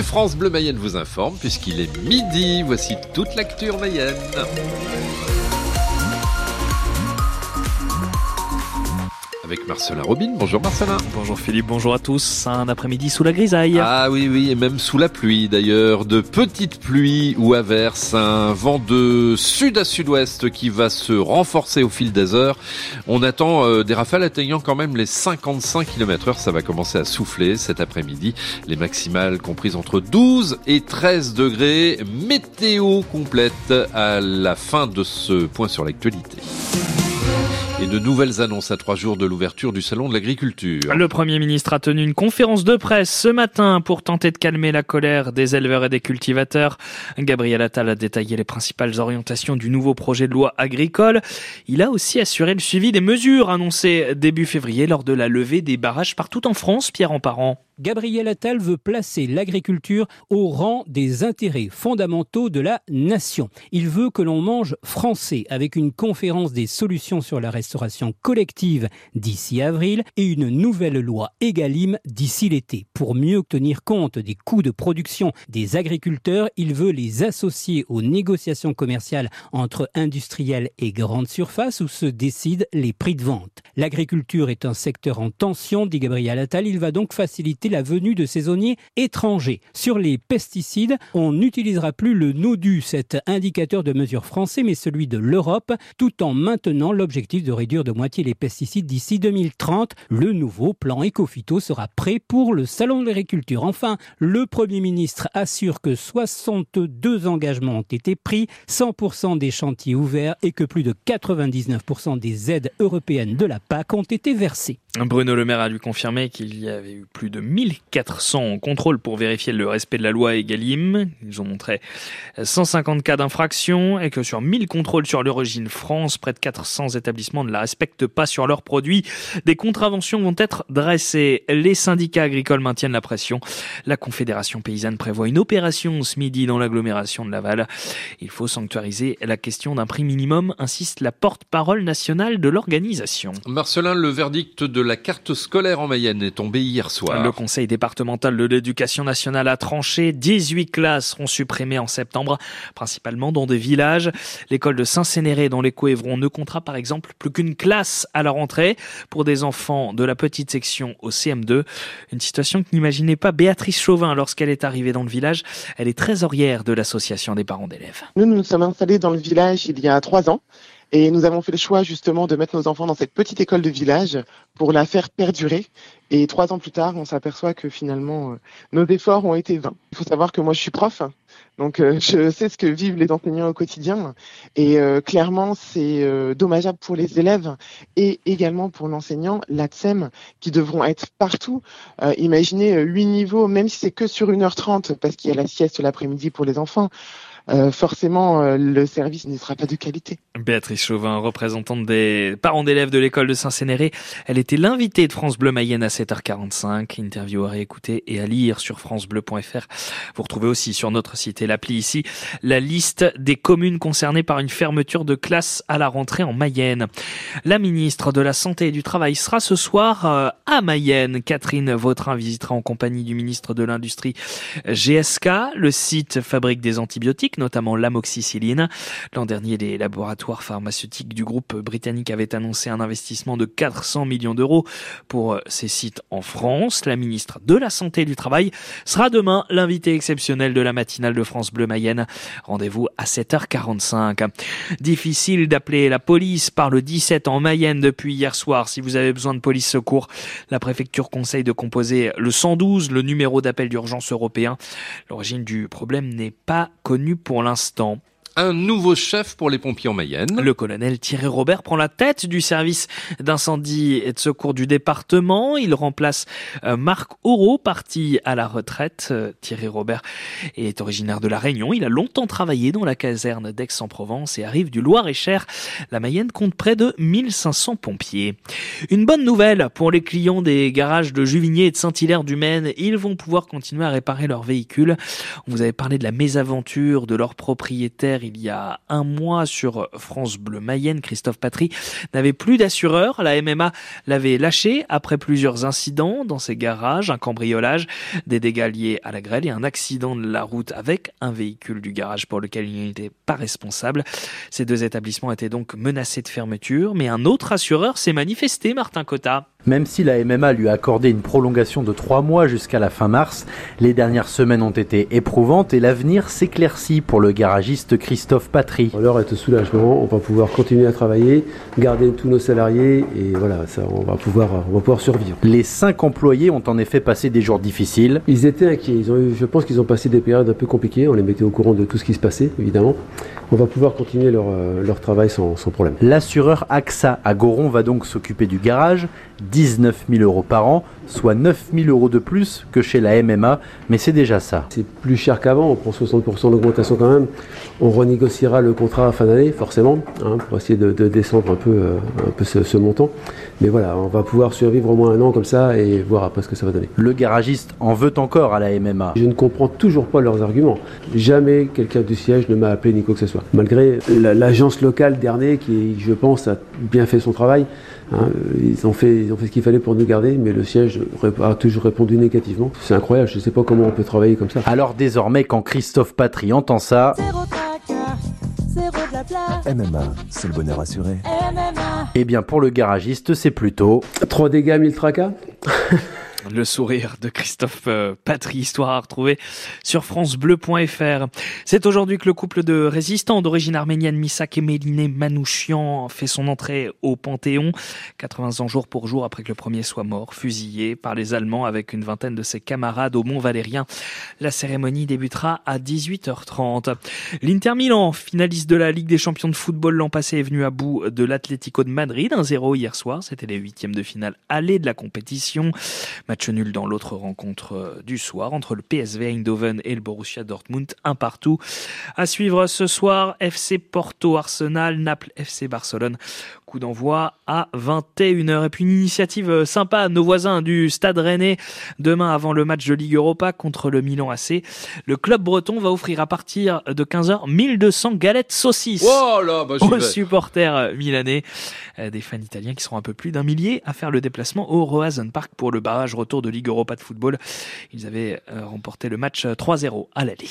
Et France Bleu Mayenne vous informe, puisqu'il est midi, voici toute l'actu en Mayenne. Avec Marcela Robin. Bonjour Marcela. Bonjour Philippe, bonjour à tous. Un après-midi sous la grisaille. Ah oui, et même sous la pluie d'ailleurs. De petites pluies ou averses. Un vent de sud à sud-ouest qui va se renforcer au fil des heures. On attend des rafales atteignant quand même les 55 km/h. Ça va commencer à souffler cet après-midi. Les maximales comprises entre 12 et 13 degrés. Météo complète à la fin de ce point sur l'actualité. Et de nouvelles annonces à 3 jours de l'ouverture du Salon de l'agriculture. Le Premier ministre a tenu une conférence de presse ce matin pour tenter de calmer la colère des éleveurs et des cultivateurs. Gabriel Attal a détaillé les principales orientations du nouveau projet de loi agricole. Il a aussi assuré le suivi des mesures annoncées début février lors de la levée des barrages partout en France. Pierre Emparent. Gabriel Attal veut placer l'agriculture au rang des intérêts fondamentaux de la nation. Il veut que l'on mange français avec une conférence des solutions sur la restauration collective d'ici avril et une nouvelle loi EGalim d'ici l'été. Pour mieux tenir compte des coûts de production des agriculteurs, il veut les associer aux négociations commerciales entre industriels et grandes surfaces où se décident les prix de vente. L'agriculture est un secteur en tension, dit Gabriel Attal. Il va donc faciliter la venue de saisonniers étrangers. Sur les pesticides, on n'utilisera plus le Nodu, cet indicateur de mesure français, mais celui de l'Europe, tout en maintenant l'objectif de réduire de moitié les pesticides d'ici 2030. Le nouveau plan Écophyto sera prêt pour le Salon de l'agriculture. Enfin, le Premier ministre assure que 62 engagements ont été pris, 100% des chantiers ouverts et que plus de 99% des aides européennes de la PAC ont été versées. Bruno Le Maire a lui confirmé qu'il y avait eu plus de 1400 contrôles pour vérifier le respect de la loi EGalim. Ils ont montré 150 cas d'infraction et que sur 1000 contrôles sur l'origine France, près de 400 établissements ne la respectent pas sur leurs produits. Des contraventions vont être dressées. Les syndicats agricoles maintiennent la pression. La Confédération paysanne prévoit une opération ce midi dans l'agglomération de Laval. Il faut sanctuariser la question d'un prix minimum, insiste la porte-parole nationale de l'organisation. Marcelin, le verdict de la carte scolaire en Mayenne est tombé hier soir. Le conseil départemental de l'éducation nationale a tranché. 18 classes seront supprimées en septembre, principalement dans des villages. L'école de Saint-Sénéré dans les Coévrons ne comptera par exemple plus qu'une classe à la rentrée pour des enfants de la petite section au CM2. Une situation que n'imaginait pas Béatrice Chauvin lorsqu'elle est arrivée dans le village. Elle est trésorière de l'association des parents d'élèves. Nous sommes installés dans le village il y a 3 ans. Et nous avons fait le choix justement de mettre nos enfants dans cette petite école de village pour la faire perdurer. Et 3 ans plus tard, on s'aperçoit que finalement, nos efforts ont été vains. Il faut savoir que moi, je suis prof, donc je sais ce que vivent les enseignants au quotidien. Et clairement, c'est dommageable pour les élèves et également pour l'enseignant, l'ATSEM, qui devront être partout. Imaginez 8 niveaux, même si c'est que sur 1h30, parce qu'il y a la sieste l'après-midi pour les enfants. Forcément, le service ne sera pas de qualité. Béatrice Chauvin, représentante des parents d'élèves de l'école de Saint-Sénéré, elle était l'invitée de France Bleu Mayenne à 7h45. Interview à réécouter et à lire sur francebleu.fr. Vous retrouvez aussi sur notre site et l'appli ici la liste des communes concernées par une fermeture de classe à la rentrée en Mayenne. La ministre de la Santé et du Travail sera ce soir à Mayenne. Catherine Vautrin visitera en compagnie du ministre de l'Industrie GSK. Le site fabrique des antibiotiques, notamment l'amoxicilline. L'an dernier, les laboratoires pharmaceutiques du groupe britannique avaient annoncé un investissement de 400 millions d'euros pour ces sites en France. La ministre de la Santé et du Travail sera demain l'invitée exceptionnelle de la matinale de France Bleu Mayenne. Rendez-vous à 7h45. Difficile d'appeler la police par le 17 en Mayenne depuis hier soir. Si vous avez besoin de police secours, la préfecture conseille de composer le 112, le numéro d'appel d'urgence européen. L'origine du problème n'est pas connue pour l'instant. Un nouveau chef pour les pompiers en Mayenne. Le colonel Thierry Robert prend la tête du service d'incendie et de secours du département. Il remplace Marc Auraud, parti à la retraite. Thierry Robert est originaire de La Réunion. Il a longtemps travaillé dans la caserne d'Aix-en-Provence et arrive du Loir-et-Cher. La Mayenne compte près de 1500 pompiers. Une bonne nouvelle pour les clients des garages de Juvigné et de Saint-Hilaire du Maine. Ils vont pouvoir continuer à réparer leurs véhicules. On vous avait parlé de la mésaventure de leurs propriétaires. il y a un mois sur France Bleu Mayenne, Christophe Patry n'avait plus d'assureur. La MMA l'avait lâché après plusieurs incidents dans ses garages, un cambriolage, des dégâts liés à la grêle et un accident de la route avec un véhicule du garage pour lequel il n'était pas responsable. Ces deux établissements étaient donc menacés de fermeture, mais un autre assureur s'est manifesté, Martin Cotta. Même si la MMA lui a accordé une prolongation de 3 mois jusqu'à la fin mars, les dernières semaines ont été éprouvantes et l'avenir s'éclaircit pour le garagiste Christophe Patry. L'heure est au soulagement, on va pouvoir continuer à travailler, garder tous nos salariés et voilà, ça, on va pouvoir survivre. Les 5 employés ont en effet passé des jours difficiles. Ils étaient inquiets, je pense qu'ils ont passé des périodes un peu compliquées, on les mettait au courant de tout ce qui se passait évidemment. On va pouvoir continuer leur travail sans problème. L'assureur AXA à Goron va donc s'occuper du garage, 19 000 € par an, soit 9 000 € de plus que chez la MMA, mais c'est déjà ça. C'est plus cher qu'avant, on prend 60% d'augmentation quand même. On renégociera le contrat à fin d'année, forcément, pour essayer de descendre un peu ce montant. Mais voilà, on va pouvoir survivre au moins 1 an comme ça et voir après ce que ça va donner. Le garagiste en veut encore à la MMA. Je ne comprends toujours pas leurs arguments. Jamais quelqu'un du siège ne m'a appelé ni quoi que ce soit. Malgré l'agence locale dernière qui, je pense, a bien fait son travail, ils ont fait ce qu'il fallait pour nous garder, mais le siège a toujours répondu négativement. C'est incroyable, je ne sais pas comment on peut travailler comme ça. Alors désormais, quand Christophe Patry entend ça... MMA, c'est le bonheur assuré. Eh bien, pour le garagiste, c'est plutôt... 3 dégâts, 1000 tracas. Le sourire de Christophe Patry, histoire à retrouver sur francebleu.fr. C'est aujourd'hui que le couple de résistants d'origine arménienne Misak et Méliné Manouchian fait son entrée au Panthéon. 80 ans jour pour jour après que le premier soit mort, fusillé par les Allemands avec une vingtaine de ses camarades au Mont-Valérien. La cérémonie débutera à 18h30. L'Inter Milan, finaliste de la Ligue des champions de football l'an passé, est venu à bout de l'Atlético de Madrid, 1-0 hier soir. C'était les 8e de finale aller de la compétition. Match nul dans l'autre rencontre du soir entre le PSV Eindhoven et le Borussia Dortmund, 1-1. À suivre ce soir, FC Porto, Arsenal, Naples, FC Barcelone. Coup d'envoi à 21h. Et puis une initiative sympa, nos voisins du Stade Rennais. Demain, avant le match de Ligue Europa contre le Milan AC, le club breton va offrir à partir de 15h 1200 galettes saucisses aux supporters milanais. Des fans italiens qui seront un peu plus d'1 000 à faire le déplacement au Roazhon Park pour le barrage retour de Ligue Europa de football. Ils avaient remporté le match 3-0 à l'aller.